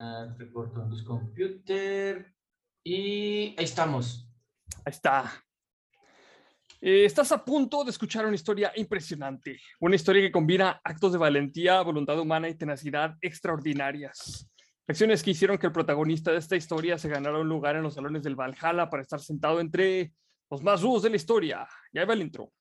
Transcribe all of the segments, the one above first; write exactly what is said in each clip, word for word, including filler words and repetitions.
Uh, report on this computer. Y ahí estamos. Ahí está. Eh, estás a punto de escuchar una historia impresionante. Una historia que combina actos de valentía, voluntad humana y tenacidad extraordinarias. Acciones que hicieron que el protagonista de esta historia se ganara un lugar en los salones del Valhalla para estar sentado entre los más rudos de la historia. Y ahí va el intro.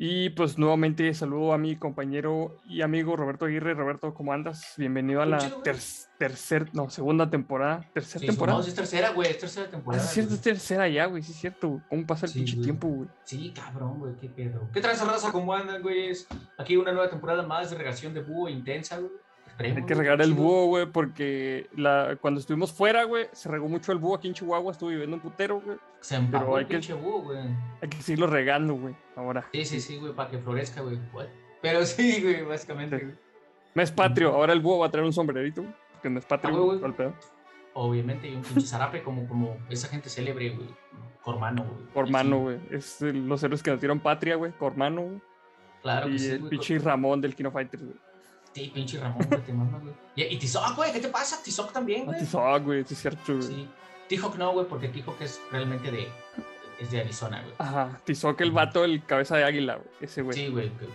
Y pues nuevamente saludo a mi compañero y amigo Roberto Aguirre. Roberto, ¿cómo andas? Bienvenido a la ter tercer, no, segunda temporada. ¿Tercera sí, temporada? No, es tercera, güey, es tercera temporada. Ah, es cierto, güey. Es tercera ya, güey, sí es cierto. ¿Cómo pasa el sí, pinche güey. tiempo, güey? Sí, cabrón, güey, qué pedo. ¿Qué traes, raza? ¿Cómo andan, güey? Aquí una nueva temporada más de regación de búho intensa, güey. Esperemos. Hay que regar el búho, güey, porque la, cuando estuvimos fuera, güey, se regó mucho el búho aquí en Chihuahua, estuve viviendo un putero, güey. Se empapó el pinche búho, güey. Hay que seguirlo regando, güey, ahora. Sí, sí, sí, güey, para que florezca, güey. Pero sí, güey, básicamente. Sí. Güey. Mes patrio, ahora el búho va a traer un sombrerito, porque mes patrio, ah, güey, güey. Pedo. Obviamente, y un pinche zarape como, como esa gente célebre, güey. Cormano, güey. Cormano, güey. Es el, los héroes que nos dieron patria, güey. Cormano, güey. Claro, y que sí, el güey. Pinche Ramón del Kino Fighters, güey. Sí, pinche Ramón, güey, te mando, güey. Y, y Tizoc, güey, ¿qué te pasa? Tizoc también, güey. Ah, Tizoc, güey, sí es cierto, güey. Sí. Tijoc no, güey, porque Tijoc es realmente de... Es de Arizona, güey. Ajá, Tizoc el vato, el cabeza de águila, güey. Ese, güey. Sí, güey, que,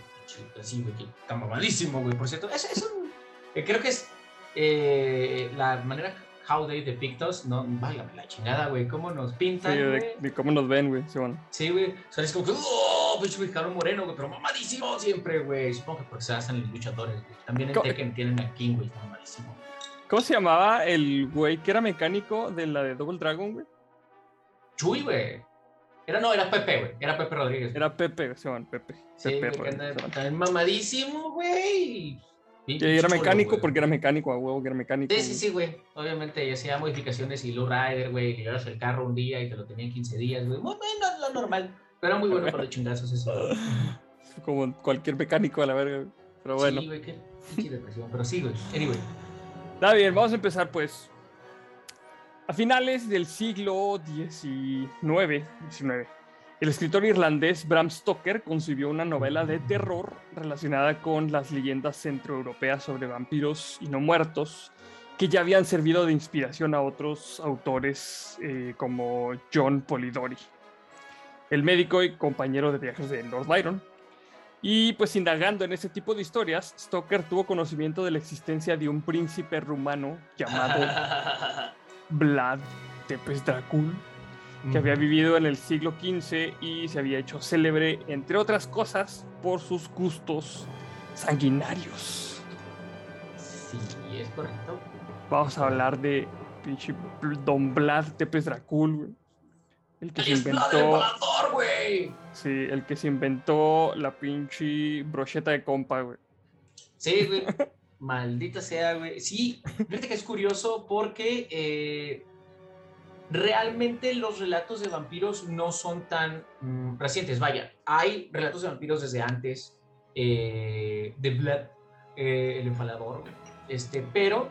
así, güey, que está mamadísimo, güey, por cierto. Es, es un... Eh, creo que es... Eh, la manera... How they depict us, no, válgame la chingada, güey. Cómo nos pintan, sí, güey. De, de cómo nos ven, güey, sí, bueno. Sí, güey. O sea, es como que... ¡Oh, pinche mexicano moreno, güey! Pero mamadísimo siempre, güey. Supongo que porque se hacen los luchadores, güey. También en Tekken tienen a King, güey. Mamadísimo. ¿Cómo se llamaba el güey que era mecánico de la de Double Dragon, güey? Chuy, güey. Era, no, era Pepe, güey. Era Pepe Rodríguez. Güey. Era Pepe, sí, bueno, Pepe. Sí, Pepe, güey, Rodríguez, que anda mamadísimo, güey. Y era mecánico chulo, porque era mecánico, a huevo, que era mecánico. Sí, sí, sí, güey. Obviamente, yo hacía modificaciones y lowrider, güey. Le llevas el carro un día y te lo tenían quince días, güey. Bueno, no, lo normal. Pero era muy bueno para los chingazos, eso. Como cualquier mecánico, a la verga. Pero bueno. Sí, güey, qué, qué depresión. Pero sí, güey. Anyway. Está bien, vamos a empezar, pues. A finales del siglo diecinueve, diecinueve. El escritor irlandés Bram Stoker concibió una novela de terror relacionada con las leyendas centroeuropeas sobre vampiros y no muertos que ya habían servido de inspiración a otros autores eh, como John Polidori, el médico y compañero de viajes de Lord Byron. Y pues indagando en ese tipo de historias, Stoker tuvo conocimiento de la existencia de un príncipe rumano llamado Vlad Tepes Dracul, que había vivido en el siglo quince y se había hecho célebre, entre otras cosas, por sus gustos sanguinarios. Sí, es correcto. Vamos a hablar de pinche Don Vlad Tepes Dracul, güey. El que se inventó... Sí, el que se inventó la pinche brocheta de compa, güey. Sí, güey. Maldita sea, güey. Sí, fíjate que es curioso porque... Eh... Realmente los relatos de vampiros no son tan mm, recientes. Vaya, hay relatos de vampiros desde antes eh, de Vlad, eh, el enfalador, este, pero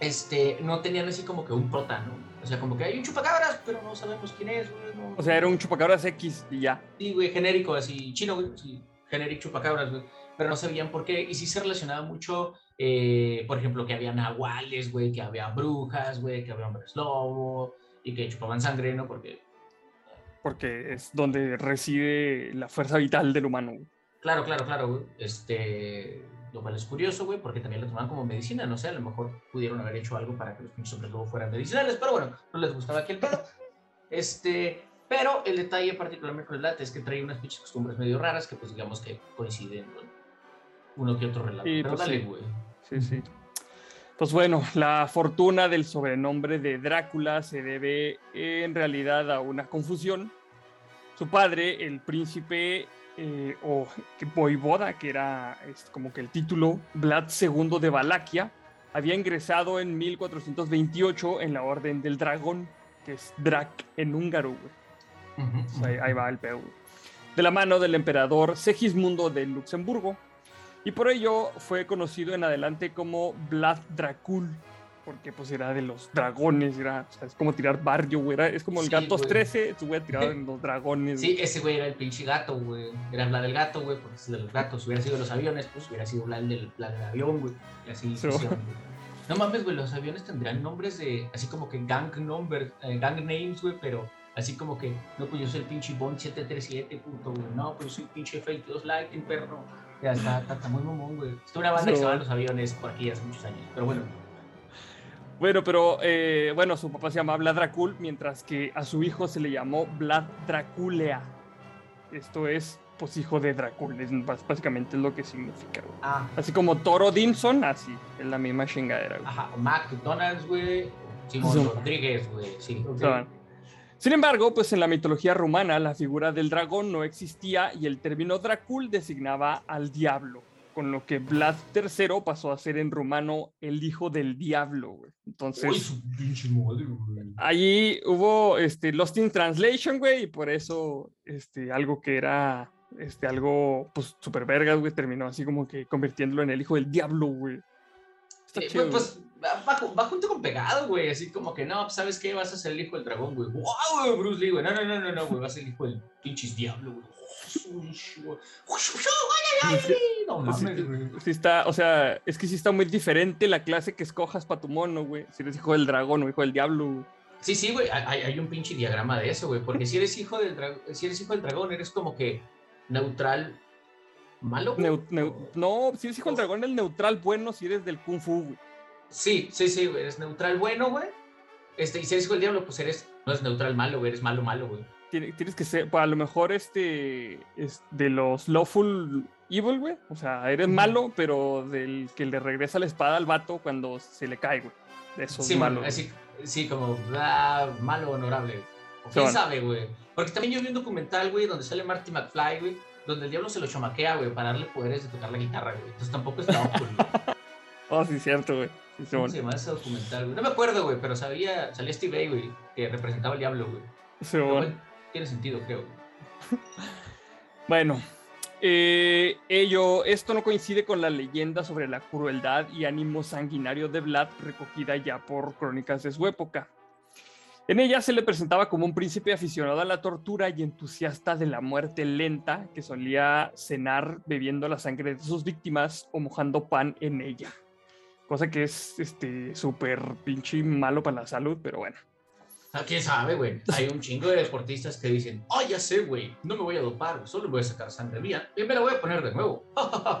este, no tenían así como que un prota, ¿no? O sea, como que hay un chupacabras, pero no sabemos quién es. No. O sea, era un chupacabras X y ya. Sí, güey, genérico, así, chino, güey, sí, genérico chupacabras, güey, pero no sabían por qué. Y sí se relacionaba mucho... Eh, por ejemplo, que había nahuales, güey, que había brujas, güey, que había hombres lobo y que chupaban sangre, ¿no? Porque... Porque es donde reside la fuerza vital del humano. Güey. Claro, claro, claro, güey. Este... Lo cual es curioso, güey, porque también lo tomaban como medicina, no sé, a lo mejor pudieron haber hecho algo para que los hombres lobo fueran medicinales, pero bueno, no les gustaba aquel pedo. Este... Pero el detalle particularmente con el latte es que trae unas pinches costumbres medio raras que, pues, digamos que coinciden con uno que otro relato. Y, pero pues, dale, güey. Sí, sí. Pues bueno, la fortuna del sobrenombre de Drácula se debe en realidad a una confusión. Su padre, el príncipe eh, o voivoda, que era es como que el título, Vlad segundo de Valaquia, había ingresado en mil cuatrocientos veintiocho en la Orden del Dragón, que es Drac en húngaro, güey. Uh-huh. Pues ahí, ahí va el pedo. De la mano del emperador Segismundo de Luxemburgo. Y por ello fue conocido en adelante como Vlad Dracul, porque pues era de los dragones, era, o sea, es como tirar barrio, güey, era, es como el sí, Gatos güey. trece, ese güey tirado en los dragones. Sí, güey. Ese güey era el pinche gato, güey, era la del gato, güey, porque es de los gatos, si hubiera sido los aviones, pues hubiera sido la del, la del avión, güey, y así. So. Fusión, güey. No mames, güey, los aviones tendrían nombres de, así como que gang number, eh, gang names, güey, pero así como que, no, pues yo soy el pinche Bond siete tres siete, puto, güey, no, pues yo soy el pinche Fate dos Lightning, perro. Ya está, está, está muy mamón, güey. Estuvo una banda so, que se van los aviones por aquí hace muchos años, pero bueno. Bueno, pero, eh, bueno, su papá se llamaba Vlad Dracul, mientras que a su hijo se le llamó Vlad Draculea. Esto es, pues, hijo de Dracul, es, básicamente es lo que significa, güey. Ah. Así como Toro Dinson, así, es la misma chingadera, güey. Ajá, o McDonald's, güey, Simón so, Rodríguez, güey, sí. Okay. So, sin embargo, pues en la mitología rumana la figura del dragón no existía y el término Dracul designaba al diablo, con lo que Vlad tercero pasó a ser en rumano el hijo del diablo, güey. Entonces, allí hubo este, Lost in Translation, güey, y por eso este, algo que era este, algo pues super vergas, güey, terminó así como que convirtiéndolo en el hijo del diablo, güey. Eh, pues, pues va, va junto con pegado, güey, así como que no, ¿sabes qué? Vas a ser el hijo del dragón, güey. ¡Wow, güey, Bruce Lee, güey! No, no, no, no, no, güey, vas a ser el hijo del pinches diablo, güey. No mames, güey. Sí, sí está, o sea, es que sí está muy diferente la clase que escojas para tu mono, güey. Si eres hijo del dragón o hijo del diablo, güey. Sí, sí, güey, hay, hay un pinche diagrama de eso, güey, porque si eres hijo del dragón, si eres hijo del dragón, eres como que neutral... ¿Malo? Neu, neu, no, si eres hijo del dragón, el neutral bueno, si eres del Kung Fu, güey. Sí, sí, sí, güey, eres neutral bueno, güey. Este, y si eres hijo del diablo, pues eres, no es neutral malo, güey, eres malo, malo, güey. Tienes, tienes que ser, pues a lo mejor este, es de los lawful evil, güey. O sea, eres malo, pero del que le regresa la espada al vato cuando se le cae, güey. Eso es sí, malo. Así, sí, como, ah, malo honorable. ¿O quién sabe, güey? Porque también yo vi un documental, güey, donde sale Marty McFly, güey, donde el diablo se lo chamaquea, güey, para darle poderes de tocar la guitarra, güey. Entonces tampoco estaba ocurriendo. Oh, sí, cierto, güey. Sí, sí, bueno. Se llama ese documental, güey. No me acuerdo, güey, pero sabía, salía Steve A, güey, que representaba al diablo, güey. Sí, no, bueno. Güey, tiene sentido, creo. Bueno, eh, ello, esto no coincide con la leyenda sobre la crueldad y ánimo sanguinario de Vlad, recogida ya por crónicas de su época. En ella se le presentaba como un príncipe aficionado a la tortura y entusiasta de la muerte lenta, que solía cenar bebiendo la sangre de sus víctimas o mojando pan en ella. Cosa que es este súper pinche malo para la salud, pero bueno. ¿Quién sabe, güey? Hay un chingo de deportistas que dicen, oh, ya sé, güey, no me voy a dopar, solo voy a sacar sangre mía y me la voy a poner de nuevo.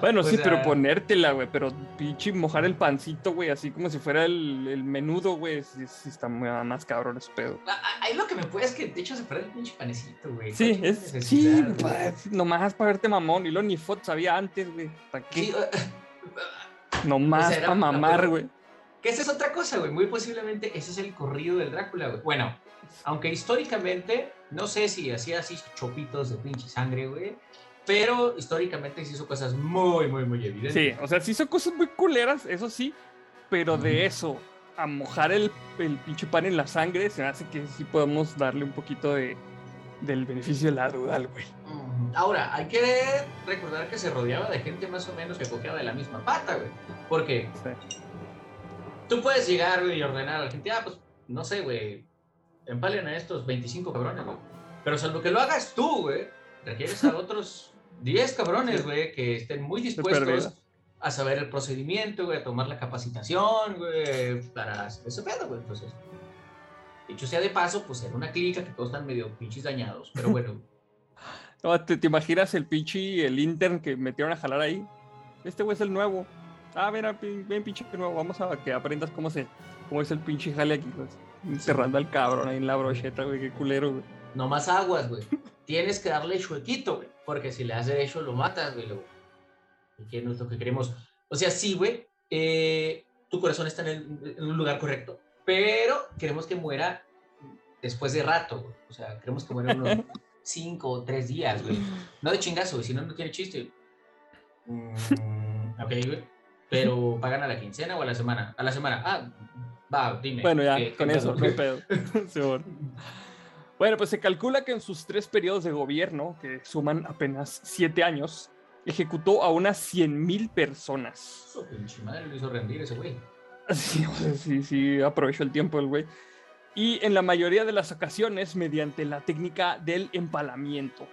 Bueno, pues sí, uh... pero ponértela, güey, pero pinche mojar el pancito, güey, así como si fuera el, el menudo, güey, sí, sí está más cabrón ese pedo. Ahí lo que me puede es que de hecho se fuera el pinche panecito, güey. Sí, es, sí, pa, nomás para verte mamón, y lo ni foto sabía antes, güey, ¿para qué? Sí, uh... nomás o sea, para mamar, güey. No, pero... Esa es otra cosa, güey. Muy posiblemente ese es el corrido del Drácula, güey. Bueno, aunque históricamente, no sé si hacía así chopitos de pinche sangre, güey, pero históricamente se hizo cosas muy, muy, muy evidentes. Sí, o sea, se hizo cosas muy culeras, eso sí, pero de mm. eso, a mojar el, el pinche pan en la sangre, se me hace que sí podemos darle un poquito de, del beneficio de la duda, güey. Ahora, hay que recordar que se rodeaba de gente más o menos que cojeaba de la misma pata, güey. ¿Por qué? Sí. Tú puedes llegar, güey, y ordenar a la gente, ah, pues, no sé, güey, empalen a estos veinticinco cabrones, güey. Pero salvo que lo hagas tú, güey, requieres a otros diez cabrones, güey, que estén muy dispuestos a saber el procedimiento, güey, a tomar la capacitación, güey, para hacer ese pedo, güey. Entonces, dicho sea de paso, pues era una clica que todos están medio pinches dañados, pero bueno. No, ¿te, te imaginas el pinche, el intern que metieron a jalar ahí? Este güey es el nuevo. Ah, mira, ven pinche que nuevo, vamos a que aprendas cómo se, cómo es el pinche jale aquí, güey. Enterrando al cabrón ahí en la brocheta, güey, qué culero, güey. No más aguas, güey. Tienes que darle chuequito, güey, porque si le das derecho lo matas, güey, luego. ¿Qué no es lo que queremos? O sea, sí, güey, eh, tu corazón está en, el, en un lugar correcto, pero queremos que muera después de rato, güey. O sea, queremos que muera unos cinco o tres días, güey. No de chingazo, güey, si no, no tiene chiste. Mm, ok, güey. Pero pagan a la quincena o a la semana. A la semana. Ah, va, dime. Bueno, ya, eh, con eso, no pedo. Bueno, pues se calcula que en sus tres periodos de gobierno, que suman apenas siete años, ejecutó a unas cien mil personas. Su pinche madre lo hizo rendir ese güey. Sí, o sea, sí, sí, aprovechó el tiempo el güey. Y en la mayoría de las ocasiones mediante la técnica del empalamiento.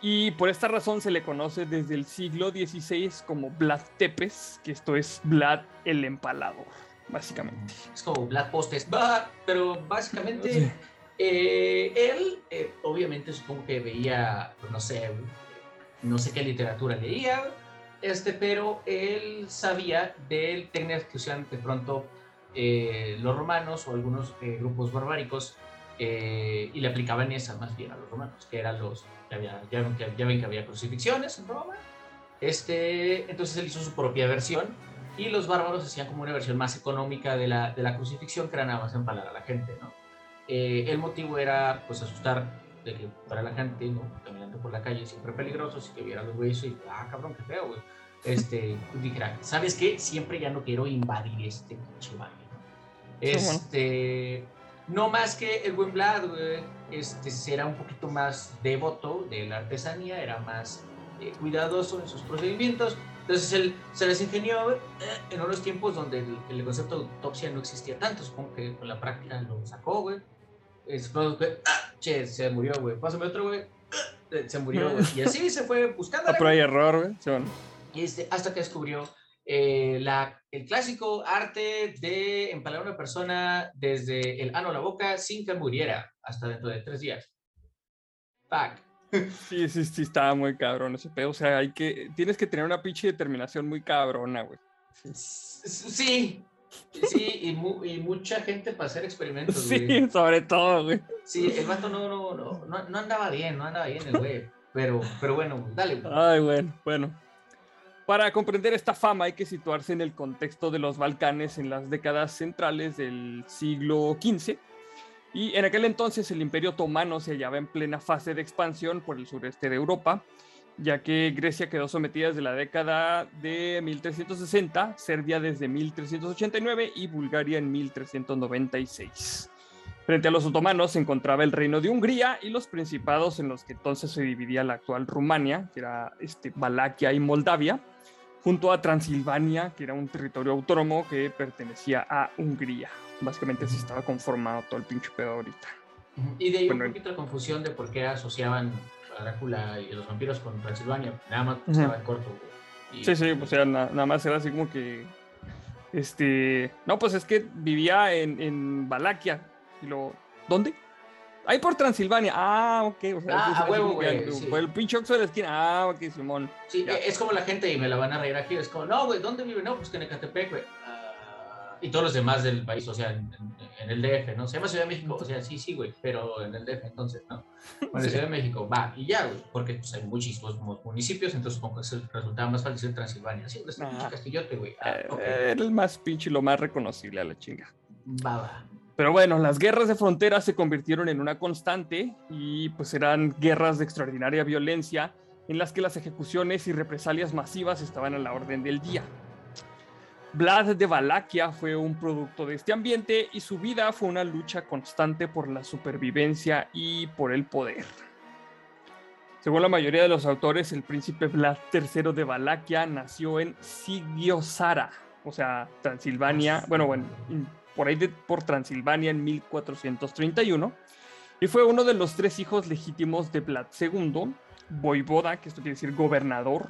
Y por esta razón se le conoce desde el siglo dieciséis como Vlad Tepes, que esto es Vlad el Empalado, básicamente. Es como Vlad Postes, pero básicamente sí. eh, él, eh, obviamente supongo que veía, no sé, no sé qué literatura leía, este, pero él sabía de técnicas que usaban de pronto eh, los romanos o algunos eh, grupos barbáricos. Eh, y le aplicaban esa más bien a los romanos, que eran los que había, ya, ya ven que había crucifixiones en Roma, este, entonces él hizo su propia versión y los bárbaros hacían como una versión más económica de la, de la crucifixión, que era nada más empalar a la gente, ¿no? Eh, el motivo era pues asustar de que para la gente, ¿no? Caminando por la calle siempre peligroso, si que viera a los güeyes y ah cabrón qué feo, güey, este, dijera, ¿sabes qué? Siempre ya no quiero invadir este chivaje, ¿no? este sí, bueno. No más que el buen Vlad, este, era un poquito más devoto de la artesanía, era más eh, cuidadoso en sus procedimientos. Entonces él se les ingenió eh, en unos tiempos donde el, el concepto de autopsia no existía tanto, supongo que con la práctica lo sacó, güey. Ah, che, se murió, güey, pásame otro, güey, ah, se murió, güey. Y así se fue buscando. No, pero hay error, güey. Sí, bueno. Este, hasta que descubrió Eh, la, el clásico arte de empalar a una persona desde el ano a la boca sin que muriera hasta dentro de tres días. Fuck. Sí, sí, sí, estaba muy cabrón ese pedo. O sea, hay que, tienes que tener una pinche determinación muy cabrona, güey. Sí, sí, y, mu- y mucha gente para hacer experimentos, sí, güey. Sí, sobre todo, güey. Sí, el vato no, no, no, no, no andaba bien, no andaba bien el güey. Pero, pero bueno, dale, güey. Ay, bueno, bueno. Para comprender esta fama hay que situarse en el contexto de los Balcanes en las décadas centrales del siglo quince, y en aquel entonces el Imperio Otomano se hallaba en plena fase de expansión por el sureste de Europa, ya que Grecia quedó sometida desde la década de mil trescientos sesenta, Serbia desde mil trescientos ochenta y nueve y Bulgaria en mil trescientos noventa y seis. Frente a los otomanos se encontraba el Reino de Hungría y los principados en los que entonces se dividía la actual Rumania, que era este, Valaquia y Moldavia, junto a Transilvania, que era un territorio autónomo que pertenecía a Hungría. Básicamente se estaba conformado todo el pinche pedo ahorita. Y de ahí bueno, un poquito la confusión de por qué asociaban a Drácula y a los vampiros con Transilvania. Nada más estaba uh-huh. corto. Y... Sí, sí, o sea, na- nada más era así como que... este, no, pues es que vivía en, en Valaquia. Y lo... ¿Dónde? Ahí por Transilvania. Ah, ok. O sea, ah, a huevo, güey. Sí. El pinche Oxo de la esquina. Ah, ok, Simón. Sí, ya. Es como la gente, y me la van a reír aquí, es como, no, güey, ¿dónde vive? No, pues que en Ecatepec, güey. Uh, y todos los demás del país, o sea, en, en el D F, ¿no? Se llama Ciudad de México, o sea, sí, sí, güey, pero en el D F entonces, ¿no? Bueno, sí. Ciudad de México, va, y ya, güey, porque pues, hay muchísimos municipios, entonces supongo que se resultaba más fácil ser Transilvania. Sí, pues, ah. Castillote, güey. Ah, okay. Era el más pinche y lo más reconocible a la chinga. Va, va. Pero bueno, las guerras de frontera se convirtieron en una constante y pues eran guerras de extraordinaria violencia en las que las ejecuciones y represalias masivas estaban a la orden del día. Vlad de Valaquia fue un producto de este ambiente y su vida fue una lucha constante por la supervivencia y por el poder. Según la mayoría de los autores, el príncipe Vlad tercero de Valaquia nació en Sighișoara, o sea, Transilvania, bueno, bueno... por ahí de, por Transilvania en mil cuatrocientos treinta y uno, y fue uno de los tres hijos legítimos de Vlad segundo, voivoda, que esto quiere decir gobernador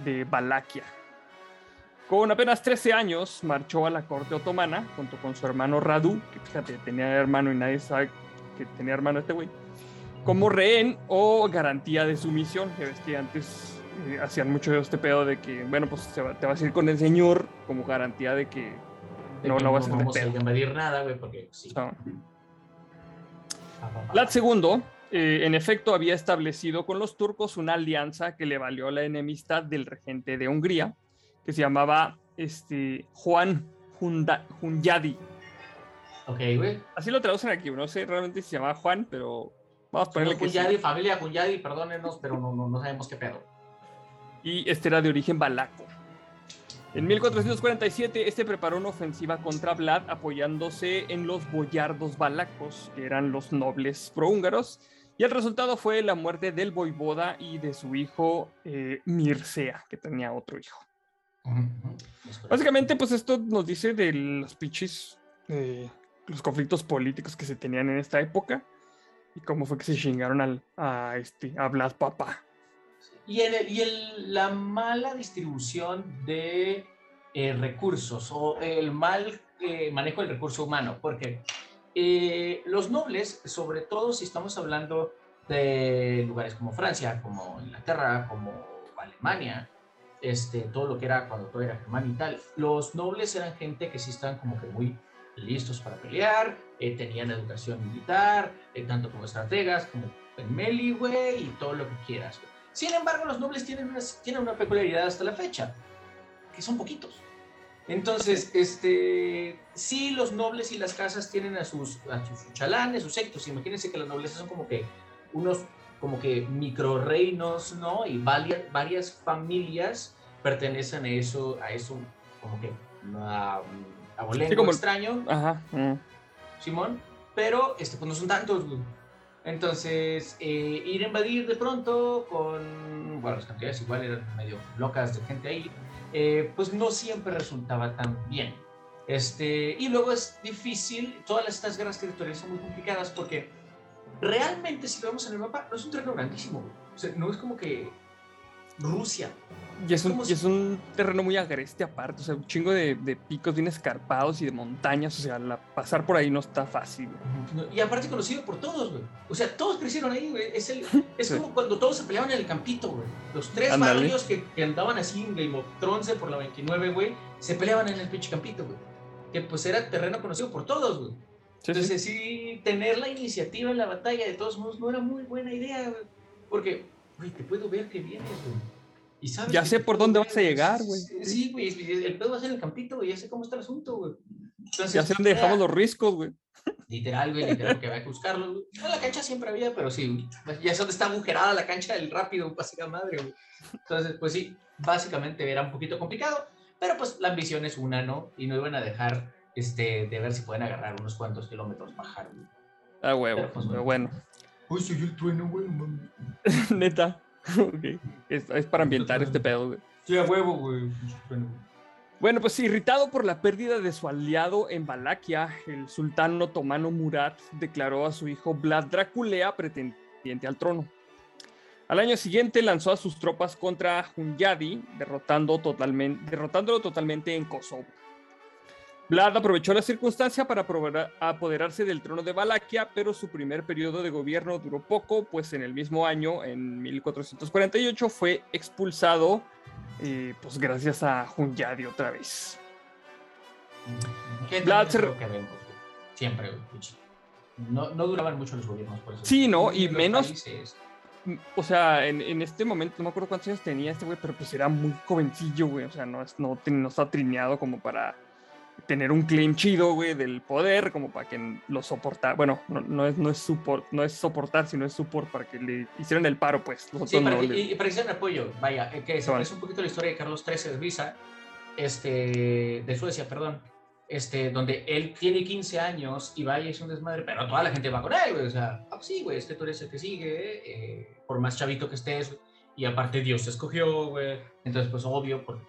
de Valaquia. Con apenas trece años marchó a la corte otomana junto con su hermano Radu, que fíjate, tenía hermano y nadie sabe que tenía hermano este güey, como rehén o garantía de sumisión, que ves que antes eh, hacían mucho este pedo de que, bueno, pues te vas a ir con el señor como garantía de que no, no, no vas a vamos a invadir nada, güey, porque sí. No. Vlad segundo, eh, en efecto, había establecido con los turcos una alianza que le valió la enemistad del regente de Hungría, que se llamaba este, Juan Hunyadi. Ok, güey. Así lo traducen aquí, no sé realmente si se llamaba Juan, pero vamos a ponerle no, que Hunyadi, sí. Familia Hunyadi, perdónenos, pero no, no, no sabemos qué pedo. Y este era de origen valaco. En mil cuatrocientos cuarenta y siete, este preparó una ofensiva contra Vlad apoyándose en los boyardos valacos, que eran los nobles prohúngaros, y el resultado fue la muerte del voivoda y de su hijo eh, Mircea, que tenía otro hijo. Uh-huh. Básicamente, pues esto nos dice de los pinches, eh, los conflictos políticos que se tenían en esta época y cómo fue que se chingaron al, a, este, a Vlad Papá. Y, el, y el, la mala distribución de eh, recursos o el mal eh, manejo del recurso humano, porque eh, los nobles, sobre todo si estamos hablando de lugares como Francia, como Inglaterra, como Alemania, este, todo lo que era cuando todo era Germán y tal, los nobles eran gente que sí estaban como que muy listos para pelear, eh, tenían educación militar, eh, tanto como estrategas, como en Meli, güey, y todo lo que quieras, wey. Sin embargo, los nobles tienen una, tienen una peculiaridad hasta la fecha, que son poquitos. Entonces, este, sí, los nobles y las casas tienen a sus, a sus chalanes, sus sectos. Imagínense que las noblezas son como que unos como que microrreinos, ¿no? Y varias, varias familias pertenecen a eso, a eso como que a, a bolengo, sí, como extraño. Ajá. Mm. Simón, pero este, pues no son tantos, güey. Entonces, eh, ir a invadir de pronto con, bueno, las cantidades igual eran medio locas de gente ahí, eh, pues no siempre resultaba tan bien. Este, y luego es difícil, todas estas guerras territoriales son muy complicadas porque realmente, si lo vemos en el mapa, no es un terreno grandísimo, o sea, no es como que Rusia. Y es un, y si... es un terreno muy agreste aparte, o sea, un chingo de, de picos bien escarpados y de montañas, o sea, la, pasar por ahí no está fácil. Güey. Y aparte conocido por todos, güey. O sea, todos crecieron ahí, güey. Es, el, es sí. como cuando todos se peleaban en el campito, güey. Los tres Andale. barrios que, que andaban así en Game of Thrones por la veintinueve, güey, se peleaban en el pinche campito, güey. Que pues era terreno conocido por todos, güey. Sí, Entonces sí. sí, tener la iniciativa en la batalla de todos modos no era muy buena idea, güey. Porque, güey, te puedo ver que vienes, güey. Y sabes ya sé por dónde vas a llegar, güey. Sí, güey, el pedo va a ser en el campito, güey, ya sé cómo está el asunto, güey. Entonces, ya sé dónde dejamos los riscos, güey. Literal, güey, literal, que había que buscarlos, güey. No, la cancha siempre había, pero sí, ya es donde está agujerada la cancha del rápido, pasita madre, güey. Entonces, pues sí, básicamente era un poquito complicado, pero pues la ambición es una, ¿no? Y no iban a dejar este, de ver si pueden agarrar unos cuantos kilómetros, bajar, güey. Ah, huevo, pero pues, bueno. bueno. Uy, soy el trueno, güey, mami. Neta. Okay. Es, es para ambientar este pedo, güey. Sí, a huevo, güey. Bueno, pues irritado por la pérdida de su aliado en Valaquia, el sultán otomano Murat declaró a su hijo Vlad Draculea pretendiente al trono. Al año siguiente lanzó a sus tropas contra Hunyadi, derrotando totalmente, derrotándolo totalmente en Kosovo. Vlad aprovechó la circunstancia para apoderarse del trono de Valaquia, pero su primer periodo de gobierno duró poco, pues en el mismo año, en mil cuatrocientos cuarenta y ocho, fue expulsado, eh, pues gracias a Hunyadi otra vez. Vlad se... Siempre, no, no duraban mucho los gobiernos, por eso. Sí, no, y menos... Países. O sea, en, en este momento, no me acuerdo cuántos años tenía este güey, pero pues era muy jovencillo, güey, o sea, no, no, no está trineado como para... tener un claim chido, güey, del poder, como para que lo soportara. Bueno, no, no, es, no, es support, no es soportar, sino es support para que le hicieran el paro, pues. Los sí, para que, y, y para que hicieran apoyo. Vaya, que se so, parece un poquito la historia de Carlos trece de Suiza, este, de Suecia, perdón, este, donde él tiene quince años y vaya, es un desmadre, pero toda la gente va con él, güey. O sea, ah, pues sí, güey, este tú eres el que sigue, eh, por más chavito que estés, y aparte Dios te escogió, güey. Entonces, pues, obvio, porque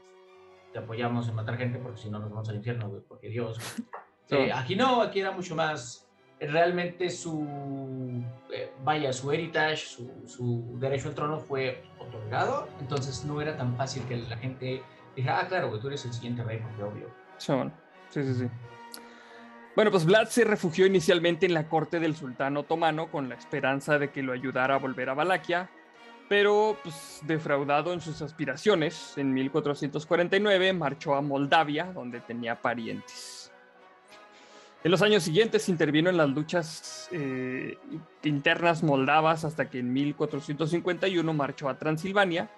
te apoyamos en matar gente porque si no nos vamos al infierno, güey, porque Dios. Eh, aquí no, aquí era mucho más. Realmente su, eh, vaya, su heritage, su, su derecho al trono fue otorgado, entonces no era tan fácil que la gente dijera, ah, claro, güey, tú eres el siguiente rey, porque obvio. Sí, bueno. sí, sí, sí. Bueno, pues Vlad se refugió inicialmente en la corte del sultán otomano con la esperanza de que lo ayudara a volver a Valaquia, pero pues, defraudado en sus aspiraciones, en mil cuatrocientos cuarenta y nueve marchó a Moldavia, donde tenía parientes. En los años siguientes intervino en las luchas eh, internas moldavas hasta que en mil cuatrocientos cincuenta y uno marchó a Transilvania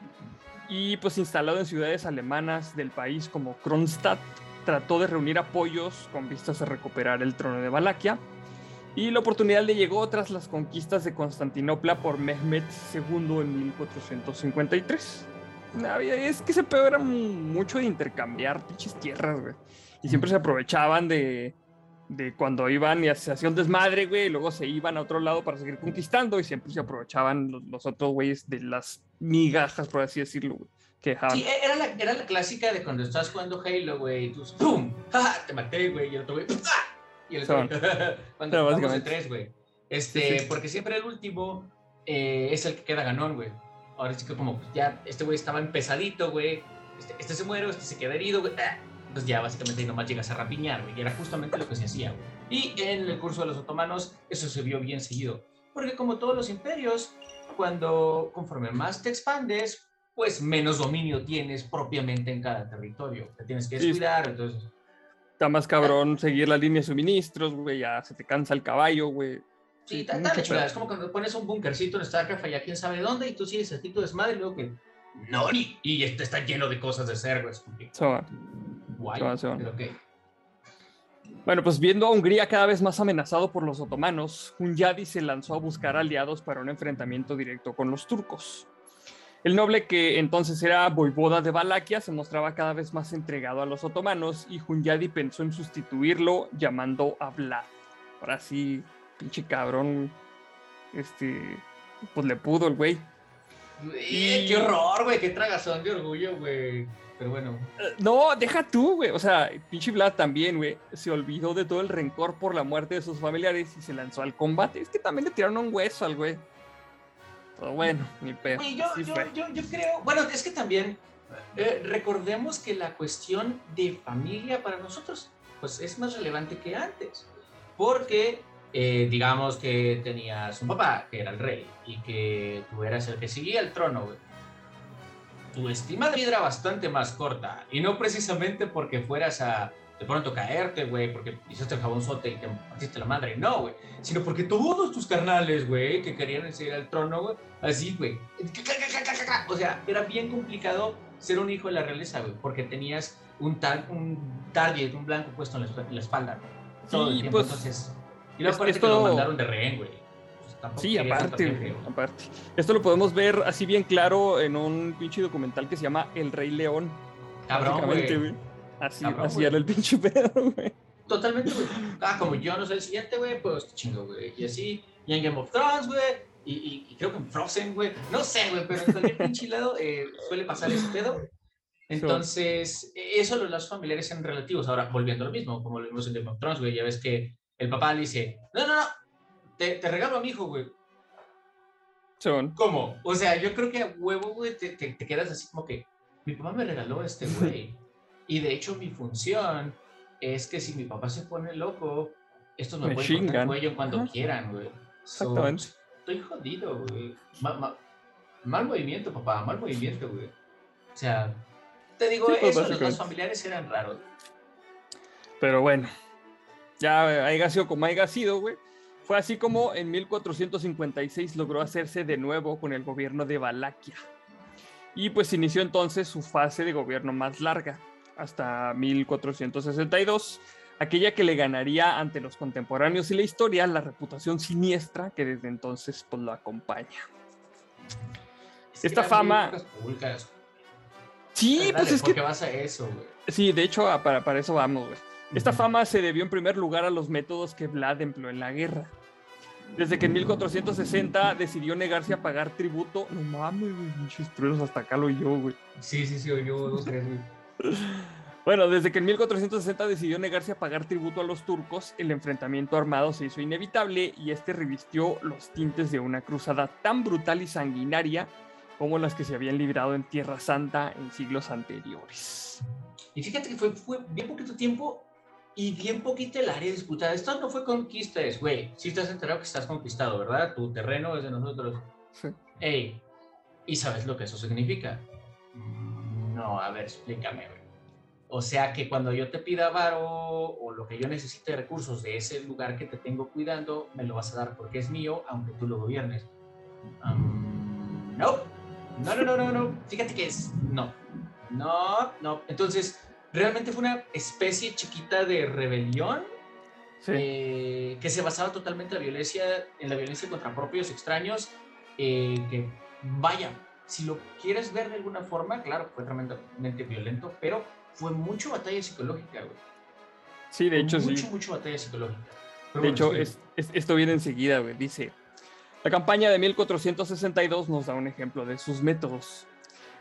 y pues instalado en ciudades alemanas del país como Kronstadt, trató de reunir apoyos con vistas a recuperar el trono de Valaquia. Y la oportunidad le llegó tras las conquistas de Constantinopla por Mehmet segundo en mil cuatrocientos cincuenta y tres. Es que ese pedo era mucho de intercambiar pinches tierras, güey. Y siempre se aprovechaban de, de cuando iban y se hacía un desmadre, güey. Y luego se iban a otro lado para seguir conquistando. Y siempre se aprovechaban los, los otros güeyes de las migajas, por así decirlo, güey, Que han... Sí, era la, era la clásica de cuando estás jugando Halo, güey, y tú, ¡pum! ¡Ja, ja! Te maté, güey, y el otro, güey, ¡ah! Y el otro, cuando no, jugamos de tres, güey. Este, sí. Porque siempre el último eh, es el que queda ganón, güey. Ahora sí que como, pues ya, este güey estaba empezadito, güey. Este, este se muere, este se queda herido, güey. ¡Ah! Entonces ya básicamente nomás llegas a rapiñar, güey. Y era justamente lo que se hacía, güey. Y en el curso de los otomanos eso se vio bien seguido. Porque como todos los imperios, cuando conforme más te expandes, pues menos dominio tienes propiamente en cada territorio. Te tienes que descuidar, sí. Entonces... Está más cabrón seguir la línea de suministros, güey. Ya se te cansa el caballo, güey. Sí, está de chula. Es como cuando pones un bunkercito en StarCraft allá quién sabe dónde y tú sigues el tito desmadre y luego que... No, ni... Y este está lleno de cosas de ser, güey. Soba. Guay. Soba, soba. Pero qué... Bueno, pues viendo a Hungría cada vez más amenazado por los otomanos, Hunyadi se lanzó a buscar aliados para un enfrentamiento directo con los turcos. El noble, que entonces era voivoda de Valaquia, se mostraba cada vez más entregado a los otomanos y Hunyadi pensó en sustituirlo llamando a Vlad. Ahora sí, pinche cabrón, este, pues le pudo el güey. Y... ¡Qué horror, güey! ¡Qué tragazón de orgullo, güey! Pero bueno... No, deja tú, güey. O sea, pinche Vlad también, güey, se olvidó de todo el rencor por la muerte de sus familiares y se lanzó al combate. Es que también le tiraron un hueso al güey. Pero bueno, ni pedo. Oye, yo, yo, yo, yo creo... Bueno, es que también eh, recordemos que la cuestión de familia para nosotros pues es más relevante que antes. Porque... Eh, digamos que tenías un papá que era el rey y que tú eras el que seguía el trono, güey. Tu estima de vida era bastante más corta y no precisamente porque fueras a de pronto caerte, güey, porque hiciste el jabonzote y te partiste la madre, no, güey, sino porque todos tus carnales, güey, que querían seguir al trono, güey, así, güey, o sea, era bien complicado ser un hijo de la realeza, güey, porque tenías un, tar- un target, un blanco puesto en la, en la espalda, güey, todo sí, el tiempo, pues... entonces... Y luego esto... lo mandaron de rehén, güey. Pues sí, aparte, güey, aparte. Esto lo podemos ver así bien claro en un pinche documental que se llama El Rey León. Cabrón, güey. Así, Cabrón, así era el pinche pedo, güey. Totalmente, güey. Ah, como yo no soy el siguiente, güey, pues te chingo, güey. Y así, y en Game of Thrones, güey. Y, y, y creo que en Frozen, güey. No sé, güey, pero en cualquier pinche lado eh, suele pasar ese pedo. Entonces, eso los lazos familiares eran relativos. Ahora, volviendo a lo mismo, como lo vimos en Game of Thrones, güey, ya ves que el papá le dice, no, no, no, te, te regalo a mi hijo, güey. Son. ¿Cómo? O sea, yo creo que a huevo, güey, te, te, te quedas así como que, mi papá me regaló a este güey. Y de hecho mi función es que si mi papá se pone loco, estos me, me pueden chingan. Cortar el cuello cuando Ajá. quieran, güey. Exactamente. So, estoy jodido, güey. Mal, mal, mal movimiento, papá, mal movimiento, güey. O sea, te digo, sí, eso, los dos familiares eran raros. Pero bueno. Ya haya sido como haya sido, güey. Fue así como en mil cuatrocientos cincuenta y seis logró hacerse de nuevo con el gobierno de Valaquia. Y pues inició entonces su fase de gobierno más larga, hasta mil cuatrocientos sesenta y dos, aquella que le ganaría ante los contemporáneos y la historia la reputación siniestra que desde entonces pues lo acompaña. Es Esta fama... Sí, Dale, pues es que... vas a eso, güey. Sí, de hecho, para, para eso vamos, güey. Esta fama se debió en primer lugar a los métodos que Vlad empleó en la guerra. Desde que en mil cuatrocientos sesenta decidió negarse a pagar tributo. No mames, güey, muchos truenos hasta acá lo oyó, güey. Sí, sí, sí, oyó dos, tres, güey. Bueno, desde que en mil cuatrocientos sesenta decidió negarse a pagar tributo a los turcos, el enfrentamiento armado se hizo inevitable y este revistió los tintes de una cruzada tan brutal y sanguinaria como las que se habían librado en Tierra Santa en siglos anteriores. Y fíjate que fue, fue bien poquito tiempo. Y bien poquito el área disputada. Esto no fue conquista, es, güey. Si estás enterado que estás conquistado, ¿verdad? Tu terreno es de nosotros. Sí. Ey, ¿y sabes lo que eso significa? No, a ver, explícame, güey. O sea, que cuando yo te pida varo o lo que yo necesite de recursos de ese lugar que te tengo cuidando, me lo vas a dar porque es mío, aunque tú lo gobiernes. Um, no. No, no, no, no, no. Fíjate que es... No. No, no. Entonces... Realmente fue una especie chiquita de rebelión sí. eh, que se basaba totalmente en la violencia, en la violencia contra propios extraños. Eh, que vaya, si lo quieres ver de alguna forma, claro, fue tremendamente violento, pero fue mucho batalla psicológica, güey. Sí, de hecho, mucho, sí. Mucho, mucho batalla psicológica. Pero de bueno, hecho, es, es, esto viene enseguida, güey. Dice, la campaña de mil cuatrocientos sesenta y dos nos da un ejemplo de sus métodos.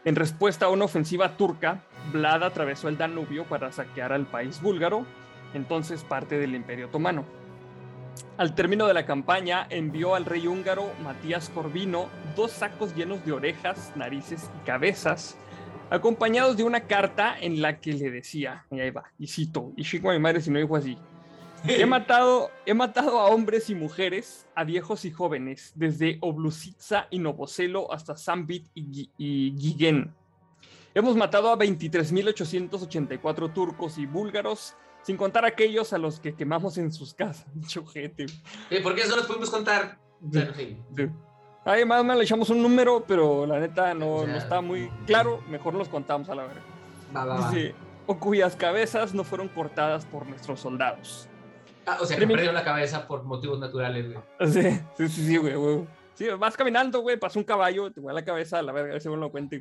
En respuesta a una ofensiva turca, Vlad atravesó el Danubio para saquear al país búlgaro, entonces parte del Imperio Otomano. Al término de la campaña, envió al rey húngaro Matías Corvino dos sacos llenos de orejas, narices y cabezas, acompañados de una carta en la que le decía, y ahí va, y cito, y chico a mi madre si no dijo así, he matado, he matado a hombres y mujeres, a viejos y jóvenes, desde Oblusitsa y Novoselo hasta Sambit y, y Gigén. Hemos matado a veintitrés mil ochocientos ochenta y cuatro turcos y búlgaros, sin contar aquellos a los que quemamos en sus casas. Chojete. Sí, porque eso los podemos contar. O sea, sí, sí. Además, le echamos un número, pero la neta no, o sea, no está muy claro. Mejor los contamos a la verga. Va, va, Dice, va. O cuyas cabezas no fueron cortadas por nuestros soldados. Ah, o sea, que perdieron la cabeza por motivos naturales, güey. Sí, sí, sí, sí, güey, güey. Sí, vas caminando, güey, pasa un caballo, te voy a la cabeza a la verga, ese güey no lo cuenta.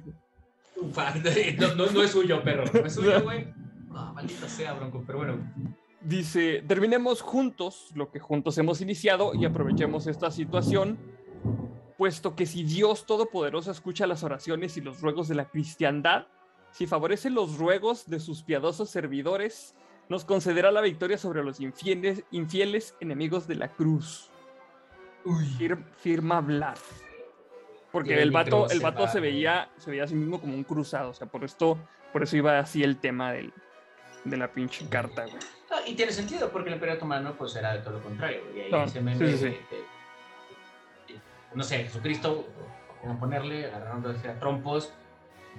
No, no, no es suyo, perro. No es suyo, güey. No, maldita sea, bronco, pero bueno. Dice, terminemos juntos lo que juntos hemos iniciado y aprovechemos esta situación, puesto que si Dios Todopoderoso escucha las oraciones y los ruegos de la cristiandad, si favorece los ruegos de sus piadosos servidores, nos concederá la victoria sobre los infieles, infieles enemigos de la cruz. Uy. Fir, firma Vlad. Porque el vato, el vato se veía, se veía a sí mismo como un cruzado. O sea, por esto, por eso iba así el tema del, de la pinche carta, güey. No, y tiene sentido, porque el Imperio Otomano pues era de todo lo contrario, güey. Y ahí no, se me sí, me, sí. De, de, de, no sé, Jesucristo, como ponerle, agarrándose a trompos.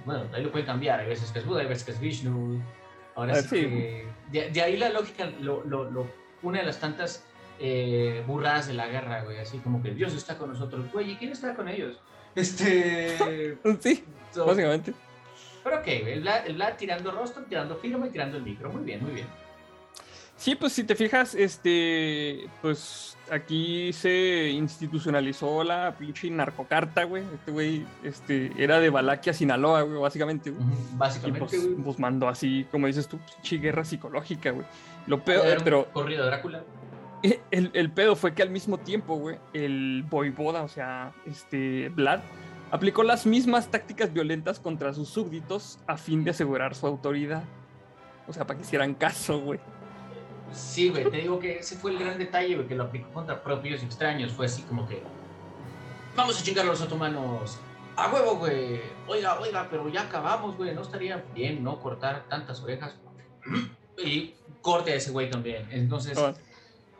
Bueno, ahí lo pueden cambiar. Hay veces que es Buda, hay veces que es Vishnu. Ahora ah, sí, sí que, de, de ahí la lógica, lo, lo, lo, una de las tantas eh, burradas de la guerra, güey. Así como que Dios está con nosotros, güey. ¿Y quién está con ellos? Este... sí, so, básicamente. Pero ok, el Vlad, el Vlad tirando rostro, tirando firma y tirando el micro. Muy bien, muy bien. Sí, pues si te fijas, este... pues aquí se institucionalizó la pinche narcocarta, güey. Este güey este, era de Valaquia, Sinaloa, güey, básicamente. Güey. Uh-huh, básicamente, y pues, pues mandó así, como dices tú, pinche guerra psicológica, güey. Lo peor, eh, pero... corrido Drácula. El, el pedo fue que al mismo tiempo, güey, el voivoda, o sea, este, Vlad, aplicó las mismas tácticas violentas contra sus súbditos a fin de asegurar su autoridad. O sea, para que hicieran caso, güey. Sí, güey, te digo que ese fue el gran detalle, güey, que lo aplicó contra propios y extraños. Fue así como que, vamos a chingar a los otomanos. A huevo, güey. Oiga, oiga, pero ya acabamos, güey. No estaría bien no cortar tantas orejas. Y corte a ese güey también. Entonces... oh.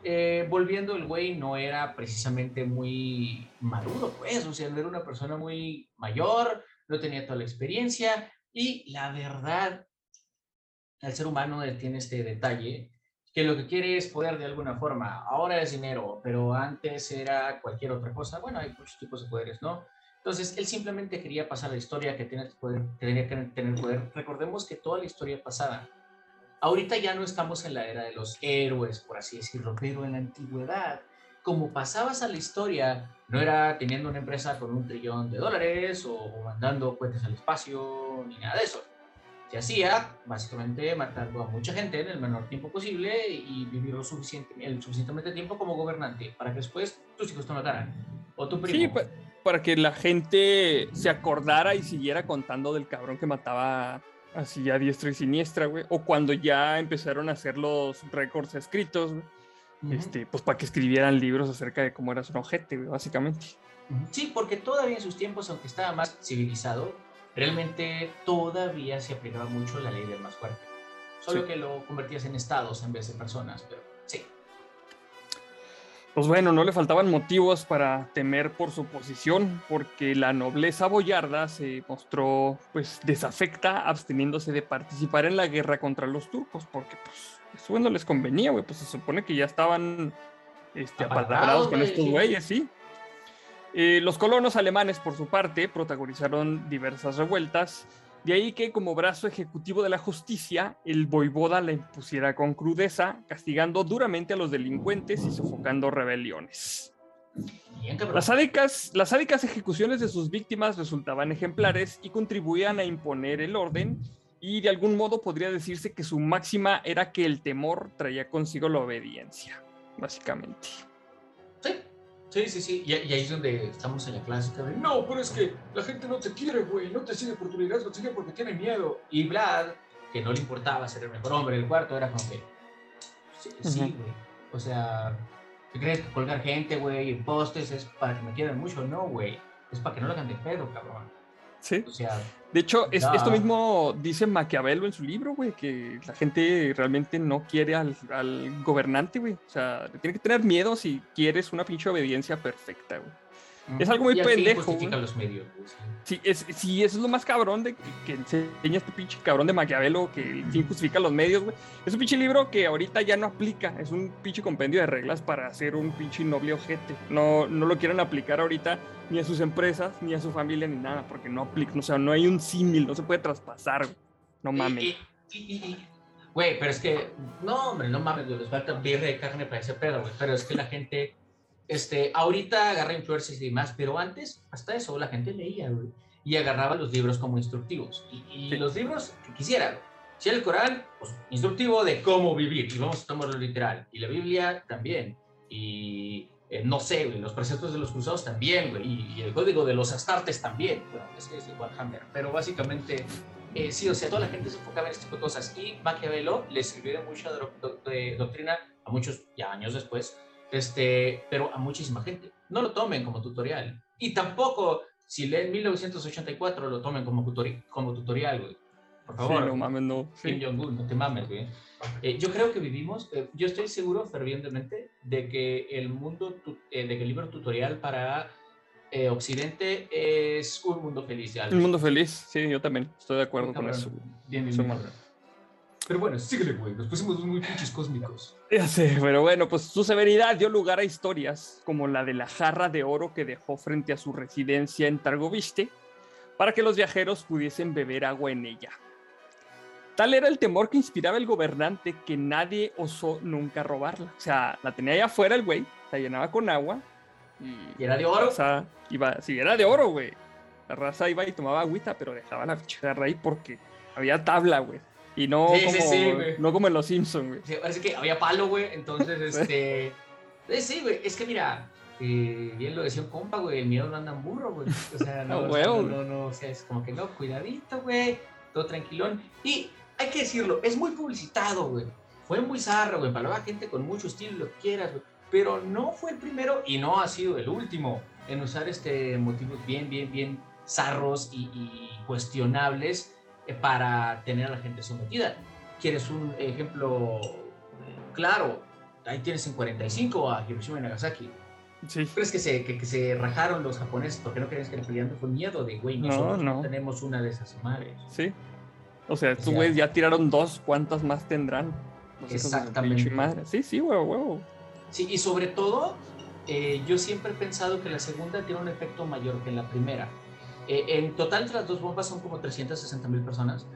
Eh, volviendo, el güey no era precisamente muy maduro, pues, o sea, no era una persona muy mayor, no tenía toda la experiencia, y la verdad, el ser humano tiene este detalle, que lo que quiere es poder de alguna forma, ahora es dinero, pero antes era cualquier otra cosa, bueno, hay muchos tipos de poderes, ¿no? Entonces, él simplemente quería pasar la historia que tenía que, poder, que tenía que tener poder, recordemos que toda la historia pasada, ahorita ya no estamos en la era de los héroes, por así decirlo, pero en la antigüedad, como pasabas a la historia, no era teniendo una empresa con un trillón de dólares o mandando cohetes al espacio, ni nada de eso. Se hacía, básicamente, matando a mucha gente en el menor tiempo posible y vivir lo suficiente, el suficientemente tiempo como gobernante, para que después tus hijos te mataran, o tu primo. Sí, pa- para que la gente se acordara y siguiera contando del cabrón que mataba... así a diestra y siniestra, güey. O cuando ya empezaron a hacer los récords escritos, güey. Uh-huh. Este, pues para que escribieran libros acerca de cómo eras un ojete, güey, básicamente. Uh-huh. Sí, porque todavía en sus tiempos, aunque estaba más civilizado, realmente todavía se aplicaba mucho la ley del más fuerte. Solo sí, que lo convertías en estados en vez de personas, pero sí. Pues bueno, no le faltaban motivos para temer por su posición, porque la nobleza boyarda se mostró pues desafecta, absteniéndose de participar en la guerra contra los turcos, porque pues eso no les convenía, güey, pues se supone que ya estaban este, apalabrados con estos güeyes, sí. Eh, los colonos alemanes, por su parte, protagonizaron diversas revueltas, de ahí que como brazo ejecutivo de la justicia, el voivoda la impusiera con crudeza, castigando duramente a los delincuentes y sofocando rebeliones. Las sádicas, las sádicas ejecuciones de sus víctimas resultaban ejemplares y contribuían a imponer el orden, y de algún modo podría decirse que su máxima era que el temor traía consigo la obediencia, básicamente. Sí, Sí, sí, sí. Y, y ahí es donde estamos en la clásica de, no, pero es que la gente no te quiere, güey, no te sigue por tu liderazgo, te sigue porque tiene miedo. Y Vlad, que no le importaba ser el mejor hombre del cuarto, era como que, sí, güey. Sí, uh-huh. O sea, ¿te crees que colgar gente, güey, en postes es para que me quieran mucho? No, güey. Es para que no lo hagan de pedo, cabrón. Sí. O sea, de hecho, es, esto mismo dice Maquiavelo en su libro, güey, que la gente realmente no quiere al, al gobernante, güey. O sea, le tiene que tener miedo si quieres una pinche obediencia perfecta, güey. Mm. Es algo muy y pendejo. Y los medios, güey. Sí, es, sí, eso es lo más cabrón de que enseña este pinche cabrón de Maquiavelo, que sí justifica los medios, güey. Es un pinche libro que ahorita ya no aplica. Es un pinche compendio de reglas para hacer un pinche noble ojete. No, no lo quieren aplicar ahorita ni a sus empresas, ni a su familia, ni nada, porque no aplica, o sea, no hay un símil, no se puede traspasar, güey. No mames. Güey, pero es que, no, hombre, no mames, les falta birra de carne para ese pedo, güey, pero es que la gente, este, ahorita agarra influencias y demás, pero antes, hasta eso, la gente leía, güey, y agarraba los libros como instructivos, y, y sí. Los libros que quisiera, güey. Si el Corán, pues, instructivo de cómo vivir, y vamos a tomarlo literal, y la Biblia también, y... Eh, no sé, güey, los preceptos de los cruzados también, güey, y, y el código de los astartes también, bueno, es que es de Warhammer, pero básicamente, eh, sí, o sea, toda la gente se enfocaba en este tipo de cosas, y Maquiavelo le sirvió de mucha do- do- de doctrina a muchos, ya años después, este, pero a muchísima gente, no lo tomen como tutorial, y tampoco, si leen mil novecientos ochenta y cuatro, lo tomen como, tutori- como tutorial, güey, por favor, sí, no mames, no, sí. Kim Jong-un, no te mames, güey. Eh, yo creo que vivimos, eh, yo estoy seguro fervientemente de que el mundo, tu, eh, de que el libro tutorial para eh, Occidente es un mundo feliz. Un mundo feliz, sí, yo también estoy de acuerdo con eso. Bien, bien, bien. Pero bueno, síguele, güey, nos pusimos muy pinches cósmicos. Ya sé, pero bueno, pues su severidad dio lugar a historias como la de la jarra de oro que dejó frente a su residencia en Targoviste para que los viajeros pudiesen beber agua en ella. Tal era el temor que inspiraba el gobernante que nadie osó nunca robarla. O sea, la tenía allá afuera el güey, la llenaba con agua. ¿Y, ¿Y era de oro? Raza iba, sí, era de oro, güey. La raza iba y tomaba agüita, pero dejaba la jarra ahí porque había tabla, güey. Y no, sí, como, sí, sí, no como en los Simpsons, güey. Sí, parece que había palo, güey. Entonces, este... sí, güey, es que mira... Eh, bien lo decía un compa, güey, el miedo no anda en burro, güey. O sea, no, no, bueno, no, no, no, o sea, es como que no, cuidadito, güey, todo tranquilón. Y hay que decirlo, es muy publicitado, güey. Fue muy zarra, güey, para la gente con mucho estilo, lo que quieras, güey. Pero no fue el primero y no ha sido el último en usar este motivos bien, bien, bien zarros y, y cuestionables para tener a la gente sometida. ¿Quieres un ejemplo claro? Ahí tienes en cuarenta y cinco a Hiroshima y Nagasaki. Sí. Pero es que se, que, que se rajaron los japoneses porque no querían que el peleando fue miedo de, güey, nosotros no, no. no tenemos una de esas madres. Sí, o sea, estos güeyes ya tiraron dos, ¿cuántas más tendrán? Los exactamente. Madre. Sí, sí, güey, güey. Sí, y sobre todo, eh, yo siempre he pensado que la segunda tiene un efecto mayor que la primera. Eh, en total, las dos bombas son como trescientas sesenta mil personas,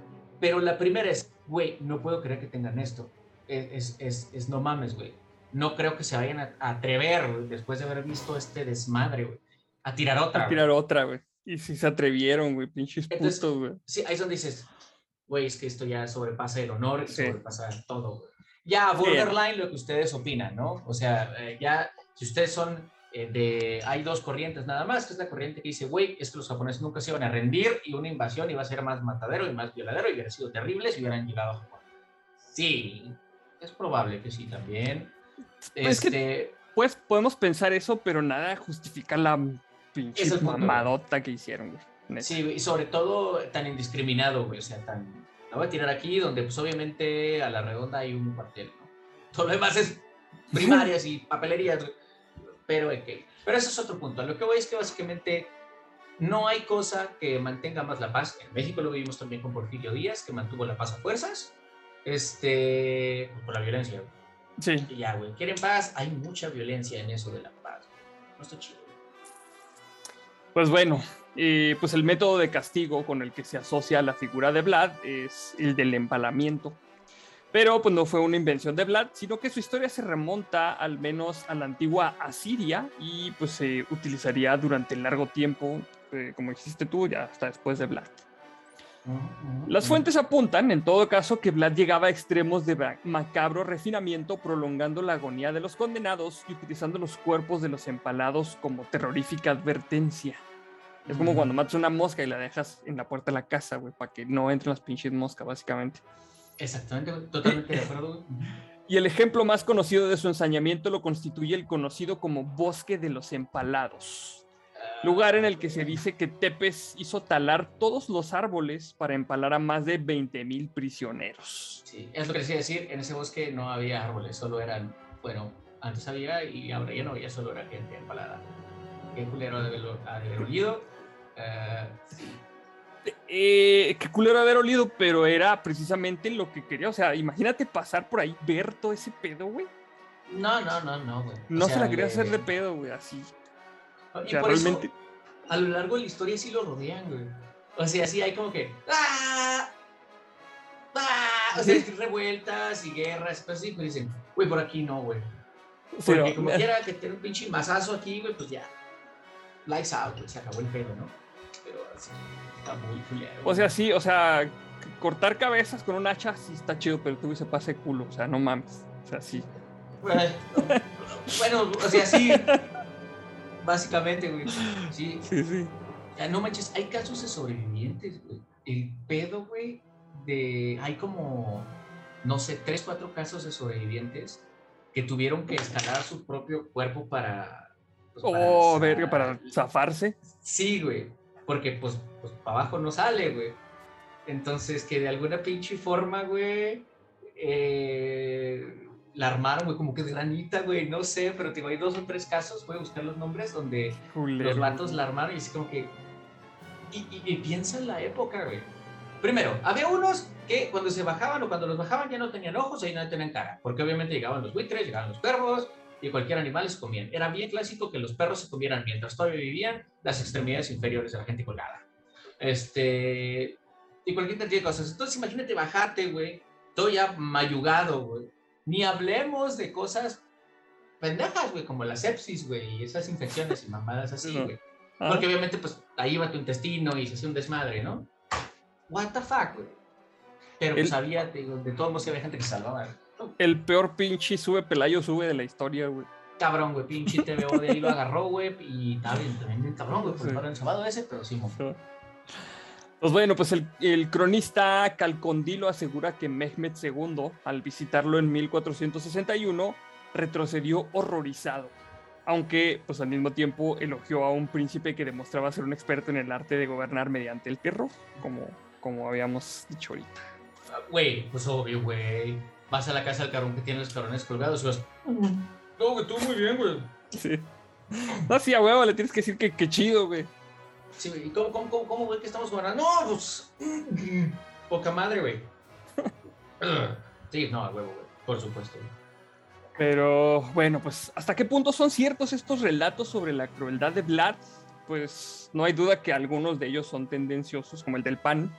pero la primera es, güey, no puedo creer que tengan esto. Es, es, es, es no mames, güey. No creo que se vayan a atrever, después de haber visto este desmadre, güey, a tirar otra. A tirar wey. otra, güey. Y si se atrevieron, güey, pinches Entonces, putos, güey. Sí, ahí es donde dices, güey, es que esto ya sobrepasa el honor, sí. sobrepasa todo, güey. Ya, borderline, sí. Lo que ustedes opinan, ¿no? O sea, eh, ya, si ustedes son eh, de... Hay dos corrientes nada más, que es la corriente que dice, güey, es que los japoneses nunca se iban a rendir y una invasión iba a ser más matadero y más violadero y hubieran sido terribles si hubieran llegado a Japón. Sí, es probable que sí también. Este... Es que, pues podemos pensar eso, pero nada justifica la pinche mamadota que hicieron, güey. Sí, y sobre todo tan indiscriminado, güey. O sea, tan. La voy a tirar aquí, donde, pues obviamente, a la redonda hay un cuartel, ¿no? Todo lo demás es primarias y papelerías, güey. Pero, okay. Pero eso es otro punto. Lo que voy es que básicamente no hay cosa que mantenga más la paz. En México lo vivimos también con Porfirio Díaz, que mantuvo la paz a fuerzas, este, por la violencia, güey. Sí. Y ya, güey, quieren paz, hay mucha violencia en eso de la paz, güey. No está chido. Pues bueno, eh, pues el método de castigo con el que se asocia la figura de Vlad es el del empalamiento. Pero pues no fue una invención de Vlad, sino que su historia se remonta al menos a la antigua Asiria y pues se eh, utilizaría durante largo tiempo, eh, como dijiste tú, ya hasta después de Vlad. Las fuentes apuntan, en todo caso, que Vlad llegaba a extremos de macabro refinamiento, prolongando la agonía de los condenados y utilizando los cuerpos de los empalados como terrorífica advertencia. Es como cuando matas una mosca y la dejas en la puerta de la casa, güey, para que no entren las pinches moscas, básicamente. Exactamente, totalmente de acuerdo, güey. Y el ejemplo más conocido de su ensañamiento lo constituye el conocido como Bosque de los Empalados, lugar en el que se dice que Tepes hizo talar todos los árboles para empalar a más de veinte mil prisioneros. Sí, es lo que les iba a decir, en ese bosque no había árboles, solo eran, bueno, antes había y ahora ya no había, solo era gente empalada. Qué culero de haber olido. Uh, Eh, qué culero haber olido, pero era precisamente lo que quería. O sea, imagínate pasar por ahí, ver todo ese pedo, güey. No, no, no, no, güey. No o sea, se la quería güey, hacer güey. de pedo, güey, así. Y o sea, por realmente... eso, a lo largo de la historia sí lo rodean, güey. O sea, sí hay como que... ¡Ah! ¡Ah! O sea, ¿sí? Revueltas y guerras, pero sí, pues dicen, güey, por aquí no, güey. Porque pero, como quiera que tenga un pinche mazazo aquí, güey, pues ya. Lights out, güey, se acabó el pedo, ¿no? Pero así... Muy culero, o sea, sí, o sea, cortar cabezas con un hacha sí está chido, pero tú se pasa de culo, o sea, no mames, o sea, sí. Bueno, bueno o sea, sí, básicamente, güey, sí. Sí, sí. Ya, no manches, hay casos de sobrevivientes, güey. El pedo, güey, de, hay como, no sé, tres, cuatro casos de sobrevivientes que tuvieron que escalar su propio cuerpo para... Pues, para oh, zafar... verga, para zafarse. Sí, güey. Porque, pues, pues, para abajo no sale, güey. Entonces, que de alguna pinche forma, güey, eh, la armaron, güey, como que de ranita, güey, no sé, pero tipo, hay dos o tres casos, voy a buscar los nombres, donde Julero. Los vatos la armaron y así como que... Y, y, y piensa en la época, güey. Primero, había unos que cuando se bajaban o cuando los bajaban ya no tenían ojos, ahí no tenían cara, porque obviamente llegaban los buitres, llegaban los perros... y cualquier animal les comían. Era bien clásico que los perros se comieran mientras todavía vivían las extremidades inferiores de la gente colgada. Este... Y cualquier cantidad de cosas. Entonces imagínate bajarte, güey, todo ya mayugado, güey. Ni hablemos de cosas pendejas, güey, como la sepsis, güey, y esas infecciones y mamadas así, güey. Porque obviamente, pues, ahí va tu intestino y se hace un desmadre, ¿no? What the fuck, güey. Pero pues El... había, te digo, de todos modos había gente que salvaba, güey. El peor pinche sube Pelayo sube de la historia, güey. Cabrón, güey, pinche T V O de ahí lo agarró, güey. Y está bien, también bien cabrón, güey, por sí. El sábado ese, pero sí, mofo. Pues bueno, pues el, el cronista Calcondilo asegura que Mehmet segundo, al visitarlo en mil cuatrocientos sesenta y uno, retrocedió horrorizado. Aunque, pues al mismo tiempo, elogió a un príncipe que demostraba ser un experto en el arte de gobernar mediante el terror, como, como habíamos dicho ahorita. Güey, uh, pues obvio, güey. Vas a la casa del cabrón que tiene los cabrones colgados y vas... No, güey, tú muy bien, güey. Sí. No, sí, a huevo le tienes que decir que, que chido, güey. Sí, güey. ¿Y cómo, cómo, cómo, cómo, güey, que estamos gobernando? ¡No, pues! Poca madre, güey. Sí, no, a huevo, güey. Por supuesto, güey. Pero, bueno, pues, ¿hasta qué punto son ciertos estos relatos sobre la crueldad de Vlad? Pues, no hay duda que algunos de ellos son tendenciosos, como el del pan,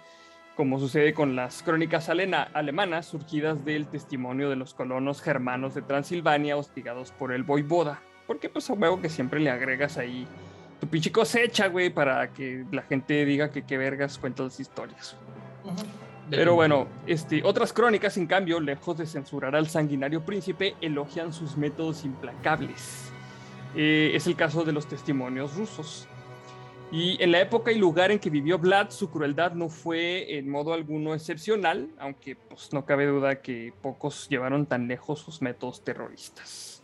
como sucede con las crónicas alena, alemanas surgidas del testimonio de los colonos germanos de Transilvania hostigados por el voivoda. Porque pues a huevo que siempre le agregas ahí tu pinche cosecha, güey, para que la gente diga que qué vergas cuentan las historias. Uh-huh. Pero bueno, este, otras crónicas, en cambio, lejos de censurar al sanguinario príncipe, elogian sus métodos implacables. Eh, es el caso de los testimonios rusos. Y en la época y lugar en que vivió Vlad, su crueldad no fue en modo alguno excepcional, aunque pues, no cabe duda que pocos llevaron tan lejos sus métodos terroristas.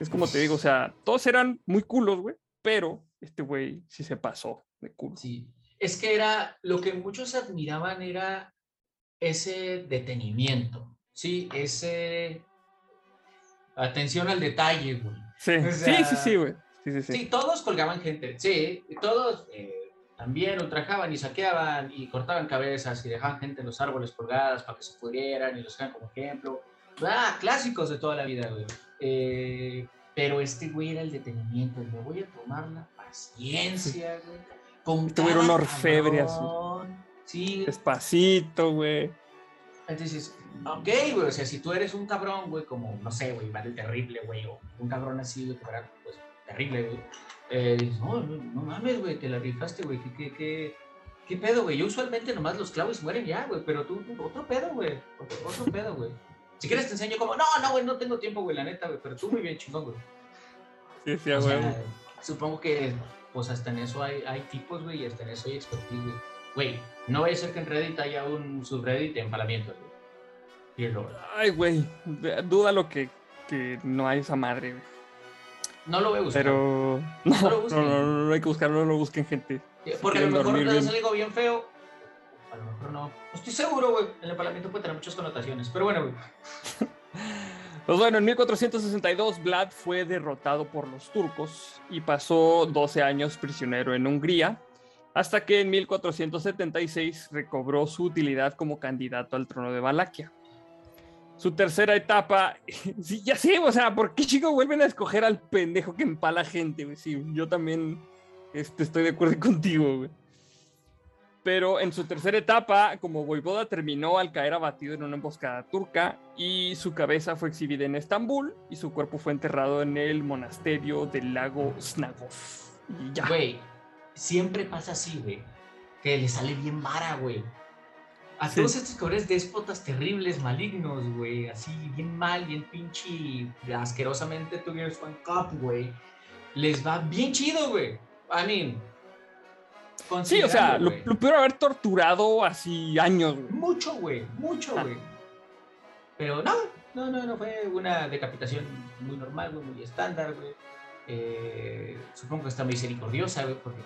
Es como te digo, o sea, todos eran muy culos, güey, pero este güey sí se pasó de culo. Sí, es que era, lo que muchos admiraban era ese detenimiento, sí, ese atención al detalle, güey. Sí, o sea... sí, sí, sí, güey. Sí, sí, sí. Sí, todos colgaban gente, sí, todos eh, también ultrajaban y saqueaban y cortaban cabezas y dejaban gente en los árboles colgadas para que se pudrieran y los dejaban como ejemplo. Ah, clásicos de toda la vida, güey. Eh, pero este güey era el detenimiento, le voy a tomar la paciencia, güey. Con tuvieron orfebre así. Sí. Despacito, güey. Entonces, ok, güey, o sea, si tú eres un cabrón, güey, como, no sé, güey, vale terrible, güey, o un cabrón así, güey, que para, pues, terrible, güey. Eh, no, no, no mames, güey, te la rifaste, güey. ¿Qué, qué, qué, ¿Qué pedo, güey? Yo usualmente nomás los clavos mueren ya, güey, pero tú, tú otro pedo, güey. Otro, otro pedo, güey. Si quieres te enseño cómo. No, no, güey, no tengo tiempo, güey, la neta, güey, pero tú muy bien chingón, güey. Sí, sí, güey. O sea, supongo que, pues, hasta en eso hay, hay tipos, güey, y hasta en eso hay expertise, güey. Güey, no vaya a ser que en Reddit haya un subreddit de empalamientos, güey. Y lo... Ay, güey, dúdalo que, que no hay esa madre, güey. No lo voy a buscar. Pero no, no, lo no, no, no hay que buscarlo, no lo busquen, gente. Sí, porque si a lo mejor te hace algo bien feo. A lo mejor no. Estoy seguro, güey. El empalamiento puede tener muchas connotaciones. Pero bueno, güey. Pues bueno, en mil cuatrocientos sesenta y dos, Vlad fue derrotado por los turcos y pasó doce años prisionero en Hungría, hasta que en mil cuatrocientos setenta y seis recobró su utilidad como candidato al trono de Valaquia. Su tercera etapa, sí, ya sé, o sea, ¿por qué chicos vuelven a escoger al pendejo que empala gente, güey? Sí, yo también este, estoy de acuerdo contigo, güey. Pero en su tercera etapa, como voivoda, terminó al caer abatido en una emboscada turca y su cabeza fue exhibida en Estambul y su cuerpo fue enterrado en el monasterio del lago Snagov. Y ya. Güey, siempre pasa así, güey, que le sale bien vara, güey. A todos sí. estos cabrones déspotas terribles, malignos, güey, así, bien mal, bien pinche, asquerosamente tuvieron su cup, güey, les va bien chido, güey. I mean, sí, o sea, lo, lo peor haber torturado así años, güey. Mucho, güey, mucho, güey. Ah. Pero no, no, no, no fue una decapitación muy normal, güey, muy estándar, güey. Eh, supongo que está misericordiosa, güey, porque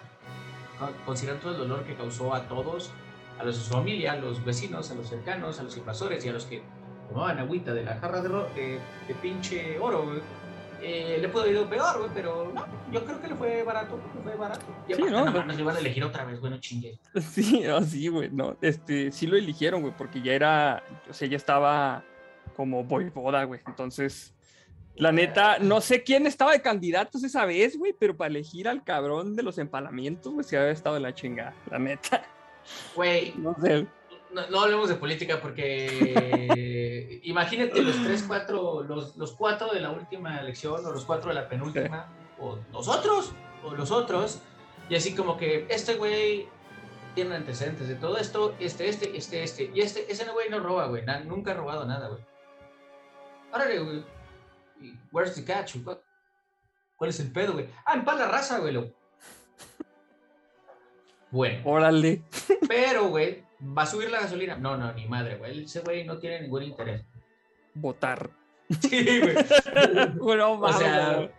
considerando todo el dolor que causó a todos, a los de su familia, a los vecinos, a los cercanos, a los invasores y a los que tomaban agüita de la jarra de, ro- de, de pinche oro, güey. Eh, le pudo haber ido peor, güey, pero no, yo creo que le fue barato, le fue barato. Y sí, no, no, nos iban a elegir otra vez, güey, no chingue. Sí, así, no, güey, no, este, sí lo eligieron, güey, porque ya era, o sea, ya estaba como voivoda, güey, entonces... La neta, no sé quién estaba de candidatos esa vez, güey, pero para elegir al cabrón de los empalamientos, güey, se había estado de la chingada, la neta. Güey, no, sé. no, no hablemos de política porque imagínate los tres, cuatro, los, los cuatro de la última elección o los cuatro de la penúltima, sí. o nosotros, o los otros, y así como que este güey tiene antecedentes de todo esto, este, este, este, este, y este, ese güey no roba, güey, na, nunca ha robado nada, güey. Órale, güey, where's the catch? ¿Cuál es el pedo, güey? Ah, empala raza, güey, lo... Bueno. Órale. Pero, güey, ¿va a subir la gasolina? No, no, ni madre, güey. Ese güey no tiene ningún interés. Votar. Sí, güey. Bueno, o sea,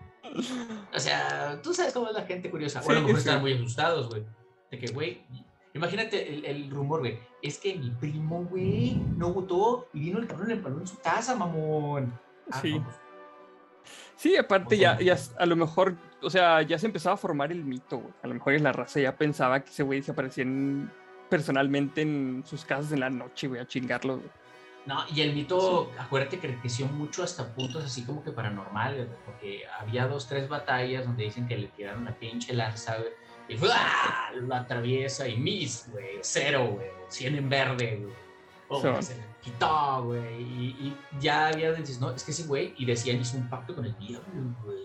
o sea, tú sabes cómo es la gente curiosa. Bueno, sí, a lo mejor sí. Están muy asustados, güey. De que, güey, imagínate el, el rumor, güey. Es que mi primo, güey, no votó y vino el cabrón el palón en su casa, mamón. Ah, sí. No, pues. Sí, aparte ya, ya a lo mejor, o sea, ya se empezaba a formar el mito, güey. A lo mejor en la raza ya pensaba que ese güey se aparecía en, personalmente en sus casas en la noche, güey, a chingarlo, güey. No, y el mito, sí. Acuérdate que creció mucho hasta puntos así como que paranormales, güey, porque había dos, tres batallas donde dicen que le tiraron una pinche lanza, güey, y fue, ¡ah! Lo atraviesa y mis, güey, cero, güey, cien en verde, güey. Oh, so. Se le quitó, güey. Y, y ya había dices, no, es que ese güey, y decían, hizo un pacto con el diablo, güey.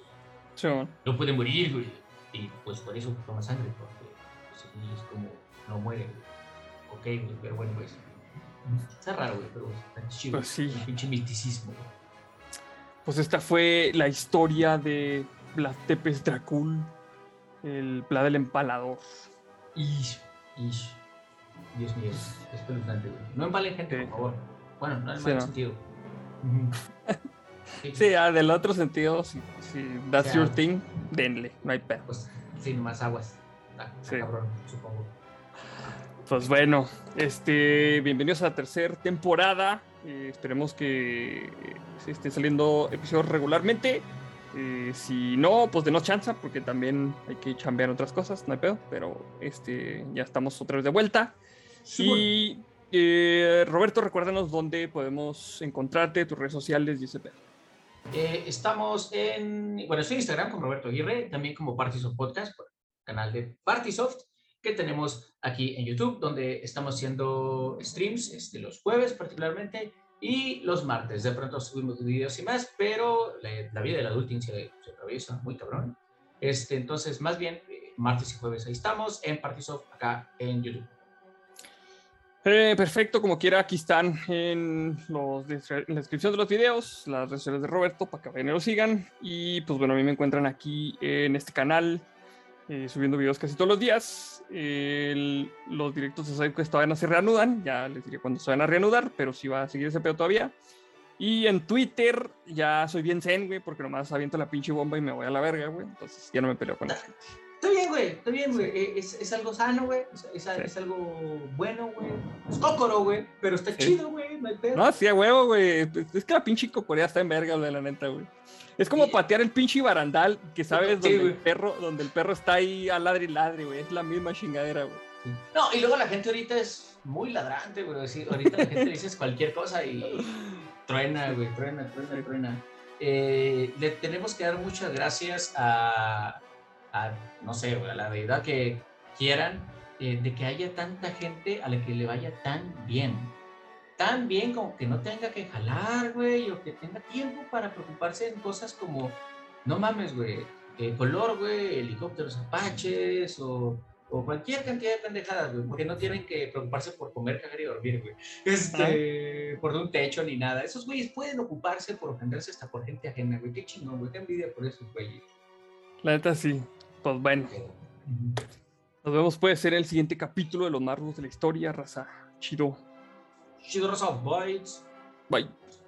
So. No puede morir, güey. Y pues por eso toma sangre, porque pues, es como, no muere, güey. Ok, güey, pero bueno, pues. Está raro, güey, pero está chido. Pues sí. Pinche misticismo, güey. Pues esta fue la historia de Vlad Tepes Dracul, el Vlad del empalador. Ish, ish. Dios mío, es espeluznante, güey. No empalen gente, sí. Por favor. Bueno, no en el sí, mal no. sentido. Sí, sí ah, del otro sentido, si, si that's o sea, your thing, denle, no hay pedo. Pues, sí, más aguas. Ah, sí. Cabrón, supongo. Pues bueno, este, bienvenidos a la tercera temporada. Eh, esperemos que se estén saliendo episodios regularmente. Eh, si no, pues denos chance, porque también hay que chambear otras cosas, no hay pedo, pero este, ya estamos otra vez de vuelta. Sí, y eh, Roberto, recuérdanos dónde podemos encontrarte, tus redes sociales y ese pedo. Eh, estamos en, bueno, estoy en Instagram con Roberto Aguirre, también como PartySoft Podcast, canal de PartySoft, que tenemos aquí en YouTube, donde estamos haciendo streams este, los jueves particularmente, y los martes, de pronto subimos videos y más, pero la, la vida del adulting se, se atraviesa muy cabrón. Este, entonces, más bien, martes y jueves ahí estamos en PartySoft acá en YouTube. Eh, perfecto, como quiera, aquí están en, los, en la descripción de los videos las redes sociales de Roberto para que vayan y lo sigan. Y pues bueno, a mí me encuentran aquí en este canal eh, subiendo videos casi todos los días. El, los directos de SideQuest todavía no se reanudan, ya les diré cuándo se van a reanudar, pero sí va a seguir ese pedo todavía. Y en Twitter ya soy bien zen, güey, porque nomás aviento la pinche bomba y me voy a la verga, güey. Entonces ya no me peleo con la gente. Está bien, güey, está bien, güey. Sí. Es, es algo sano, güey. Es, es, sí. es algo bueno, güey. Es cócoro, güey. Pero está sí. chido, güey. No hay pedo. No, sí, a huevo, güey. Es que la pinche cocorea está en verga, güey, la neta, güey. Es como sí. patear el pinche barandal, que sabes, sí, donde, el perro, donde el perro está ahí a ladri ladri, güey. Es la misma chingadera, güey. Sí. No, y luego la gente ahorita es muy ladrante, güey. Sí, ahorita la gente dices cualquier cosa y... Truena, güey, truena, truena, truena. Eh, le tenemos que dar muchas gracias a, a no sé, güey, a la deidad que quieran, eh, de que haya tanta gente a la que le vaya tan bien. Tan bien como que no tenga que jalar, güey, o que tenga tiempo para preocuparse en cosas como, no mames, güey, eh, color, güey, helicópteros apaches, o... o cualquier cantidad de pendejadas, güey, porque no tienen que preocuparse por comer, cagar y dormir, güey, este, ah. por un techo ni nada. Esos güeyes pueden ocuparse por ofenderse hasta por gente ajena, güey, qué chingón, güey, qué envidia por esos güeyes. La neta sí, pues bueno. Uh-huh. Nos vemos, puede ser el siguiente capítulo de los Nardos de la Historia, raza. Chido. Chido, raza, bye. Bye.